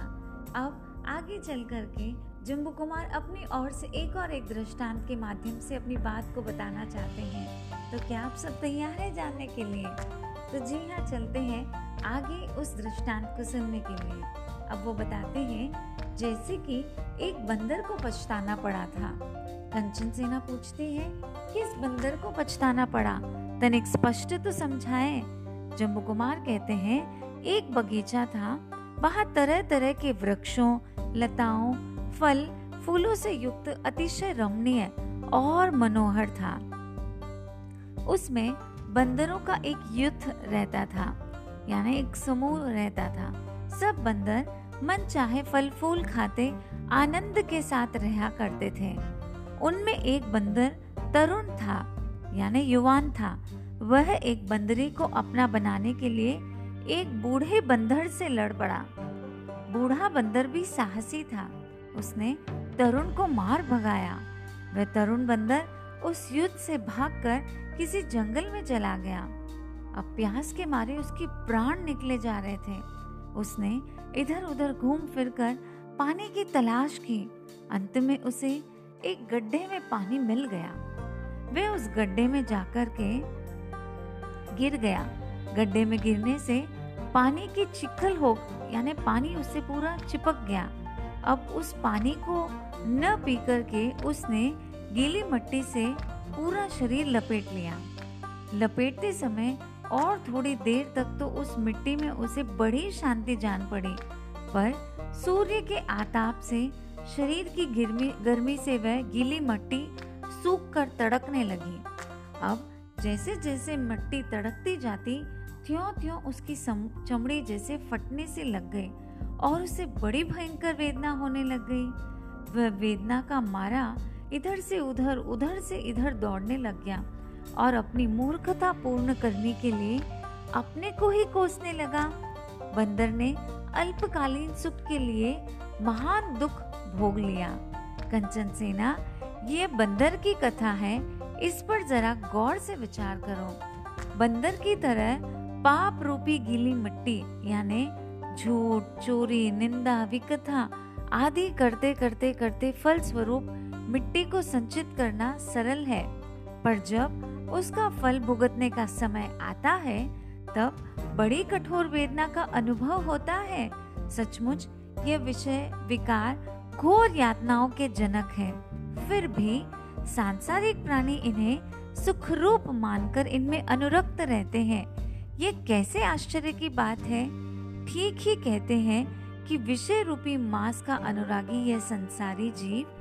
अब आगे चल करके जम्बू कुमार अपनी ओर से एक और एक दृष्टांत के माध्यम से अपनी बात को बताना चाहते हैं। तो क्या आप सब तैयार हैं जानने के लिए? तो जी हाँ, चलते हैं आगे उस दृष्टांत को सुनने के लिए। अब वो बताते हैं जैसे कि एक बंदर को पछताना पड़ा था। कंचन सेना पूछती है, किस बंदर को पछताना पड़ा? तनिक स्पष्ट तो समझाए। जम्बू कुमार कहते हैं, एक बगीचा था, वहाँ तरह तरह के वृक्षों, लताओं, फल फूलों से युक्त अतिशय रमणीय और मनोहर था। उसमें बंदरों का एक युद्ध रहता था, यानी एक समूह रहता था। सब बंदर मन चाहे फल फूल खाते आनंद के साथ रहा करते थे। उनमें एक बंदर तरुण था, यानी युवान था। वह एक बंदरी को अपना बनाने के लिए एक बूढ़े बंदर से लड़ पड़ा। बूढ़ा बंदर भी साहसी था, उसने तरुण को मार भगाया। वह तरुण बंदर उस युद्ध से भागकर किसी जंगल में चला गया। अब प्यास के मारे उसकी प्राण निकले जा रहे थे। उसने इधर उधर घूम फिरकर पानी की तलाश की। अंत में उसे एक गड्ढे में पानी मिल गया। वह उस गड्ढे में जाकर के गिर गया। गड्ढे में गिरने से पानी की चिखल हो, यानी पानी उससे पूरा चिपक गया। अब उस पानी को न पी करके उसने गीली मिट्टी से पूरा शरीर लपेट लिया। लपेटते समय और थोड़ी देर तक तो उस मिट्टी में उसे बड़ी शांति जान पड़ी, पर सूर्य के आताप से शरीर की गर्मी से वह गीली मिट्टी सूख कर तड़कने लगी। अब जैसे जैसे मिट्टी तड़कती जाती, त्यों त्यों उसकी चमड़ी जैसे फटने से लग गई और उसे बड़ी भयंकर वेदना होने लग गई। वह वेदना का मारा इधर से उधर, उधर से इधर दौड़ने लग गया और अपनी मूर्खता पूर्ण करने के लिए अपने को ही कोसने लगा। बंदर ने अल्पकालीन सुख के लिए महान दुख भोग लिया। कंचन सेना, ये बंदर की कथा है, इस पर जरा गौर से विचार करो। बंदर की तरह पाप रूपी गीली मिट्टी, यानी झूठ, चोरी, निंदा, विकथा आदि करते करते करते फल स्वरूप मिट्टी को संचित करना सरल है, पर जब उसका फल भुगतने का समय आता है तब बड़ी कठोर वेदना का अनुभव होता है। सचमुच यह विषय विकार घोर यातनाओं के जनक है, फिर भी सांसारिक प्राणी इन्हें सुखरूप मानकर इनमें अनुरक्त रहते हैं। ये कैसे आश्चर्य की बात है। ठीक ही कहते हैं कि विषय रूपी मांस का अनुरागी यह संसारी जीव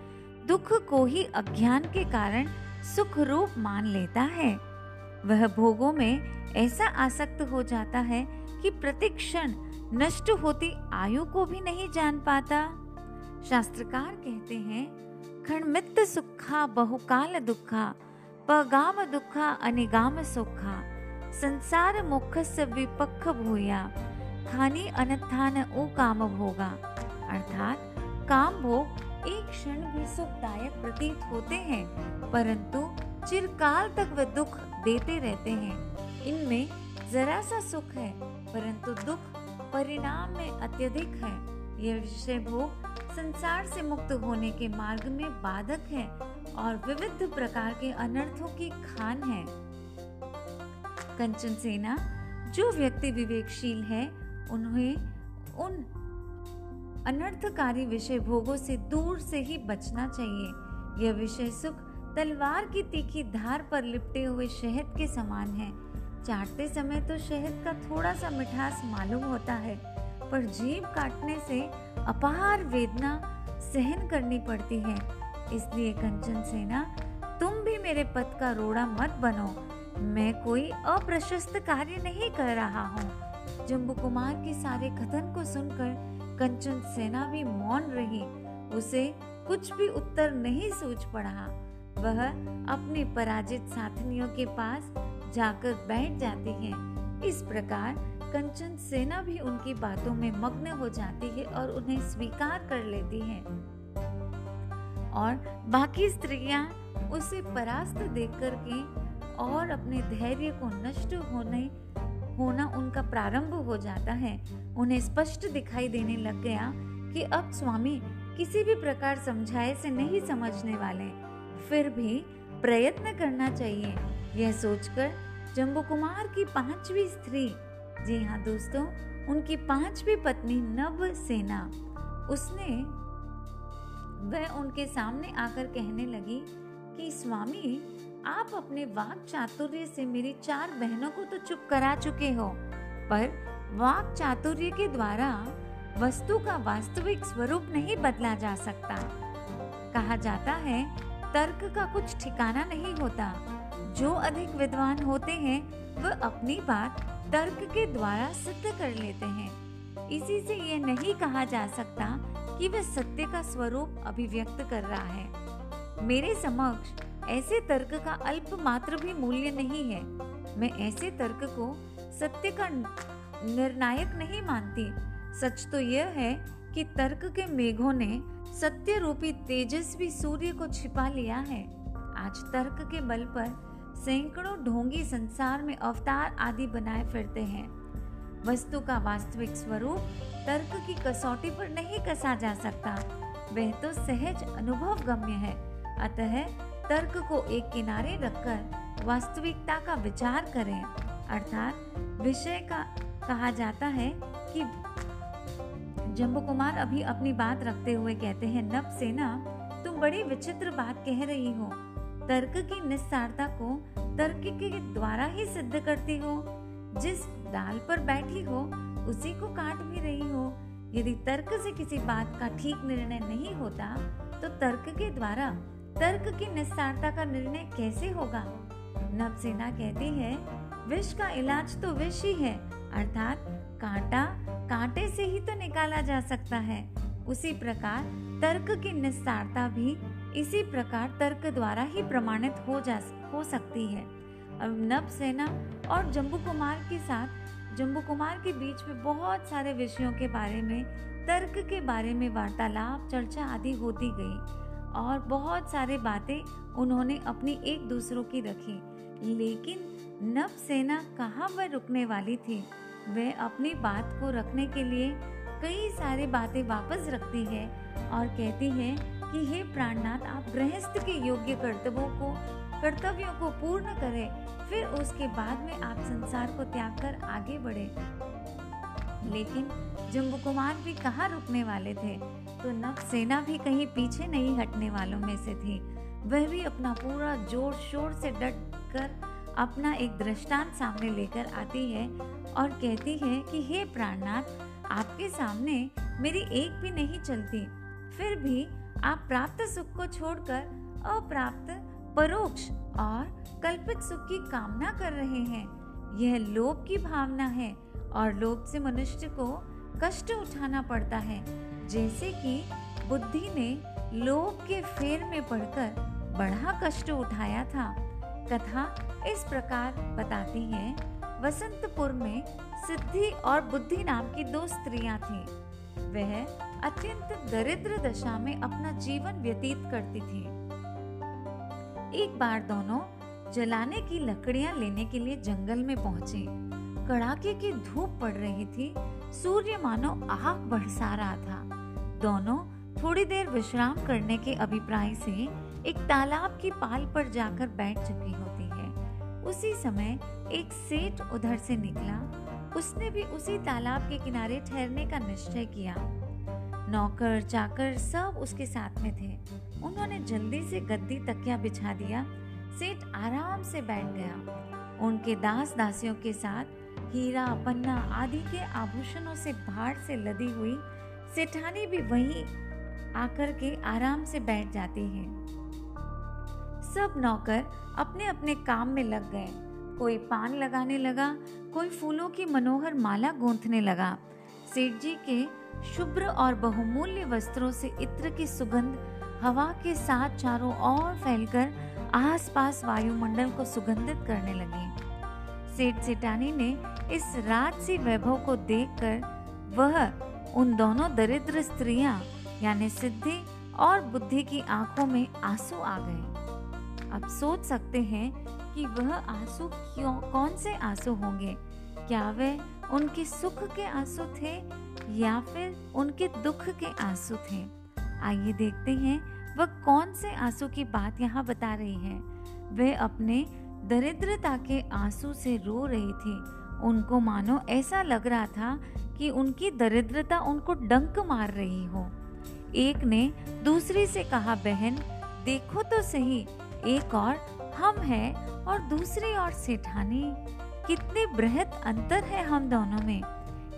दुख को ही अज्ञान के कारण सुख रूप मान लेता है। वह भोगों में ऐसा आसक्त हो जाता है कि प्रतिक्षण नष्ट होती आयु को भी नहीं जान पाता। शास्त्रकार कहते हैं, खंडमित्त सुखा बहुकाल दुखा पगाम दुखा अनिगाम सुखा संसार मुखस्य विपक्ष भूया खानी अनत्थान ओ काम भोगा। अर्थात काम भोग एक क्षण भी सुखदायक प्रतीत होते हैं, परंतु चिरकाल तक वे दुख देते रहते हैं। इनमें जरा सा सुख है, परंतु दुख परिणाम में अत्यधिक है। यह विषय भोग संसार से मुक्त होने के मार्ग में बाधक है और विविध प्रकार के अनर्थों की खान है। कंचन सेना, जो व्यक्ति विवेकशील है उन्हें उन अनर्थकारी विषय भोगों से दूर से ही बचना चाहिए। यह विषय सुख तलवार की तीखी धार पर लिपटे हुए शहद के समान है। चाटते समय तो शहद का थोड़ा सा मिठास मालूम होता है, पर जीभ काटने से अपार वेदना सहन करनी पड़ती है। इसलिए कंचन सेना, तुम भी मेरे पद का रोड़ा मत बनो। मैं कोई अप्रशस्त कार्य नहीं कर रहा हूँ। जम्बू कुमार के सारे कथन को सुनकर कंचन सेना भी मौन रही। उसे कुछ भी उत्तर नहीं सूझ पड़ा। वह अपने पराजित साथनियों के पास जाकर बैठ जाती है। इस प्रकार कंचन सेना भी उनकी बातों में मग्न हो जाती है और उन्हें स्वीकार कर लेती है। और बाकी स्त्रियां उसे परास्त देख करके और अपने धैर्य को नष्ट होना उनका प्रारंभ हो जाता है। उन्हें स्पष्ट दिखाई देने लग गया कि अब स्वामी किसी भी प्रकार समझाए से नहीं समझने वाले, फिर भी प्रयत्न करना चाहिए। यह सोचकर जम्बू कुमार की पांचवी स्त्री, जी हाँ दोस्तों, उनकी पांचवी पत्नी नव सेना, वह उनके सामने आकर कहने लगी कि स्वामी, आप अपने वाक चातुर्य से मेरी चार बहनों को तो चुप करा चुके हो, पर वाक चातुर्य के द्वारा वस्तु का वास्तविक स्वरूप नहीं बदला जा सकता। कहा जाता है, तर्क का कुछ ठिकाना नहीं होता। जो अधिक विद्वान होते हैं वह अपनी बात तर्क के द्वारा सिद्ध कर लेते हैं। इसी से यह नहीं कहा जा सकता कि वह सत्य का स्वरूप अभिव्यक्त कर रहा है। मेरे समक्ष ऐसे तर्क का अल्प मात्र भी मूल्य नहीं है। मैं ऐसे तर्क को सत्य का निर्णायक नहीं मानती। सच तो यह है कि तर्क के मेघों ने सत्य रूपी तेजस्वी सूर्य को छिपा लिया है। आज तर्क के बल पर सैकड़ों ढोंगी संसार में अवतार आदि बनाए फिरते हैं। वस्तु का वास्तविक स्वरूप तर्क की कसौटी पर नहीं कसा जा सकता, वह तो सहज अनुभव गम्य है। अतः तर्क को एक किनारे रखकर वास्तविकता का विचार करें, अर्थात विषय का कहा जाता है कि जम्बू कुमार अभी अपनी बात रखते हुए कहते हैं, नव सेना तुम बड़ी विचित्र बात कह रही हो। तर्क की निस्सारता को तर्क के द्वारा ही सिद्ध करती हो। जिस डाल पर बैठी हो उसी को काट भी रही हो। यदि तर्क से किसी बात का ठीक निर्णय नहीं होता तो तर्क के द्वारा तर्क की निस्सारता का निर्णय कैसे होगा। नव सेना कहती है, विष का इलाज तो विष ही है, अर्थात कांटा कांटे से ही तो निकाला जा सकता है। उसी प्रकार तर्क की निस्सारता भी इसी प्रकार तर्क द्वारा ही प्रमाणित हो सकती है। अब नव सेना और जम्बू कुमार के बीच में बहुत सारे विषयों के बारे में, तर्क के बारे में वार्तालाप चर्चा आदि होती गई और बहुत सारे बातें उन्होंने अपनी एक दूसरों की रखी। लेकिन नव सेना कहाँ वह रुकने वाली थी। वह अपनी बात को रखने के लिए कई सारे बातें वापस रखती है और कहती है कि हे प्राणनाथ, आप गृहस्थ के योग्य कर्तव्यों को पूर्ण करें, फिर उसके बाद में आप संसार को त्याग कर आगे बढ़ें। लेकिन जम्बू कुमार भी कहाँ रुकने वाले थे, तो नव सेना भी कहीं पीछे नहीं हटने वालों में से थी। वह भी अपना पूरा जोर शोर से डट कर अपना एक दृष्टांत सामने लेकर आती है और कहती है कि हे प्राणनाथ, आपके सामने मेरी एक भी नहीं चलती, फिर भी आप प्राप्त सुख को छोड़कर अप्राप्त, परोक्ष और कल्पित सुख की कामना कर रहे हैं। यह लोभ की भावना है और लोभ से मनुष्य को कष्ट उठाना पड़ता है। जैसे कि बुद्धि ने लोभ के फेर में पड़कर बड़ा कष्ट उठाया था। कथा इस प्रकार बताती है, वसंतपुर में सिद्धि और बुद्धि नाम की दो स्त्रियां थीं। वह अत्यंत दरिद्र दशा में अपना जीवन व्यतीत करती थी। एक बार दोनों जलाने की लकड़ियां लेने के लिए जंगल में पहुंचे। कड़ाके की धूप पड़ रही थी, सूर्य मानो आग बरसा रहा था। दोनों थोड़ी देर विश्राम करने के अभिप्राय से एक तालाब की पाल पर जाकर बैठ चुकी होती है। उसी समय एक सेठ उधर से निकला। उसने भी उसी तालाब के किनारे ठहरने का निश्चय किया। नौकर चाकर सब उसके साथ में थे। उन्होंने जल्दी से गद्दी तकिया बिछा दिया। सेठ आराम से बैठ गया। उनके दास दासियों के साथ हीरा पन्ना आदि के आभूषणों से भार से लदी हुई सेठानी भी वहीं आकर के आराम से बैठ जाती है। सब नौकर अपने अपने काम में लग गए। कोई पान लगाने लगा, कोई फूलों की मनोहर माला गूंथने लगा। सेठ जी के शुभ्र और बहुमूल्य वस्त्रों से इत्र की सुगंध हवा के साथ चारों ओर फैलकर आसपास वायुमंडल को सुगंधित करने लगी। सेठ सेठानी ने इस राजसी वैभव को देखकर वह उन दोनों दरिद्र स्त्रियां यानी सिद्धि और बुद्धि की आंखों में आंसू आ गए। अब सोच सकते हैं कि वह आंसू कौन से आंसू होंगे। क्या वे उनके सुख के आंसू थे या फिर उनके दुख के आंसू थे। आइए देखते हैं वह कौन से आंसू की बात यहाँ बता रही है। वे अपने दरिद्रता के आंसू से रो रही थी। उनको मानो ऐसा लग रहा था कि उनकी दरिद्रता उनको डंक मार रही हो। एक ने दूसरी से कहा, बहन देखो तो सही, एक और हम है और दूसरी और सेठानी, कितने बृहत अंतर है हम दोनों में।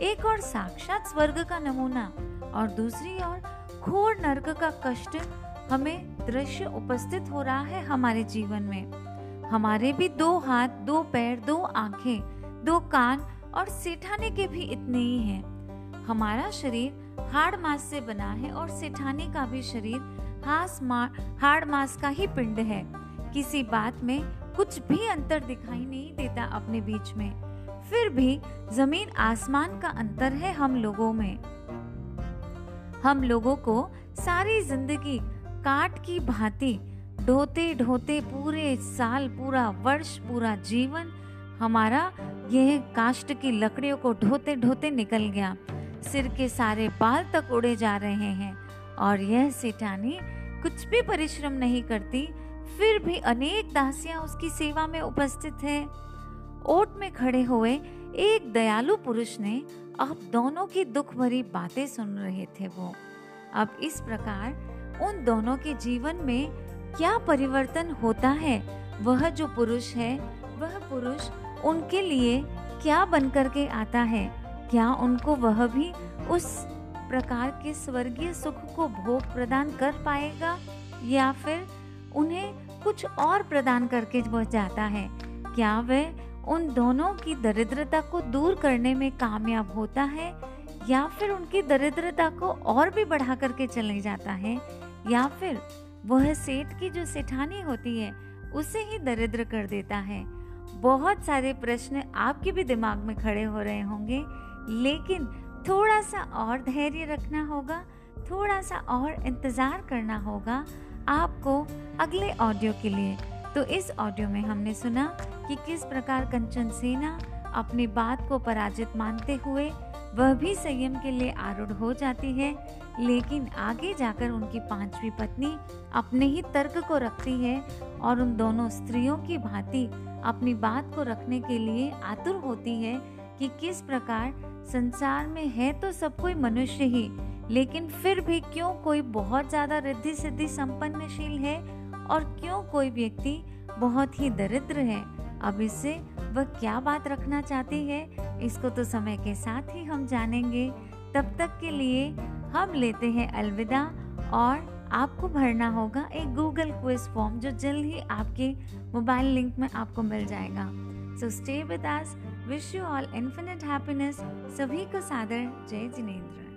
एक और साक्षात स्वर्ग का नमूना और दूसरी और घोर नरक का कष्ट हमें दृश्य उपस्थित हो रहा है हमारे जीवन में। हमारे भी 2 हाथ, 2 पैर, 2 आँखें, 2 कान और सेठाने के भी इतने ही हैं। हमारा शरीर हाड़ मांस से बना है और सेठाने का भी शरीर हाड़ मांस का ही पिंड है। किसी बात में कुछ भी अंतर दिखाई नहीं देता अपने बीच में, फिर भी जमीन आसमान का अंतर है हम लोगों में। हम लोगों को सारी जिंदगी काट की भांति ढोते ढोते पूरे साल, पूरा वर्ष, पूरा जीवन हमारा यह काष्ट की लकड़ियों को ढोते ढोते निकल गया। सिर के सारे बाल तक उड़े जा रहे हैं और यह सेठानी कुछ भी परिश्रम नहीं करती, फिर भी अनेक दासियां उसकी सेवा में उपस्थित हैं। ओट में खड़े हुए एक दयालु पुरुष ने अब दोनों की दुख भरी बातें सुन रहे थे। वो अब इस प्रकार उन दोनों के जीवन में क्या परिवर्तन होता है, वह जो पुरुष है वह पुरुष उनके लिए क्या बनकर के आता है, क्या उनको वह भी उस प्रकार के स्वर्गीय सुख को भोग प्रदान कर पाएगा या फिर उन्हें कुछ और प्रदान करके वह जाता है। क्या वह उन दोनों की दरिद्रता को दूर करने में कामयाब होता है या फिर उनकी दरिद्रता को और भी बढ़ा करके चले जाता है, या फिर वह सेठ की जो सेठानी होती है उसे ही दरिद्र कर देता है। बहुत सारे प्रश्न आपके भी दिमाग में खड़े हो रहे होंगे, लेकिन थोड़ा सा और धैर्य रखना होगा, थोड़ा सा और इंतज़ार करना होगा आपको अगले ऑडियो के लिए। तो इस ऑडियो में हमने सुना कि किस प्रकार कंचन सेना अपनी बात को पराजित मानते हुए वह भी संयम के लिए आरूढ़ हो जाती है, लेकिन आगे जाकर उनकी 5वीं पत्नी अपने ही तर्क को रखती है और उन दोनों स्त्रियों की भांति अपनी बात को रखने के लिए आतुर होती है कि किस प्रकार संसार में है तो सब कोई मनुष्य ही, लेकिन फिर भी क्यों कोई बहुत ज़्यादा रिद्धि सिद्धि संपन्नशील है और क्यों कोई व्यक्ति बहुत ही दरिद्र है। अब इससे वह क्या बात रखना चाहती है, इसको तो समय के साथ ही हम जानेंगे। तब तक के लिए हम लेते हैं अलविदा और आपको भरना होगा एक गूगल क्विज फॉर्म जो जल्द ही आपके मोबाइल लिंक में आपको मिल जाएगा। So stay with us, wish you all infinite happiness. सभी को सादर जय जिनेंद्र।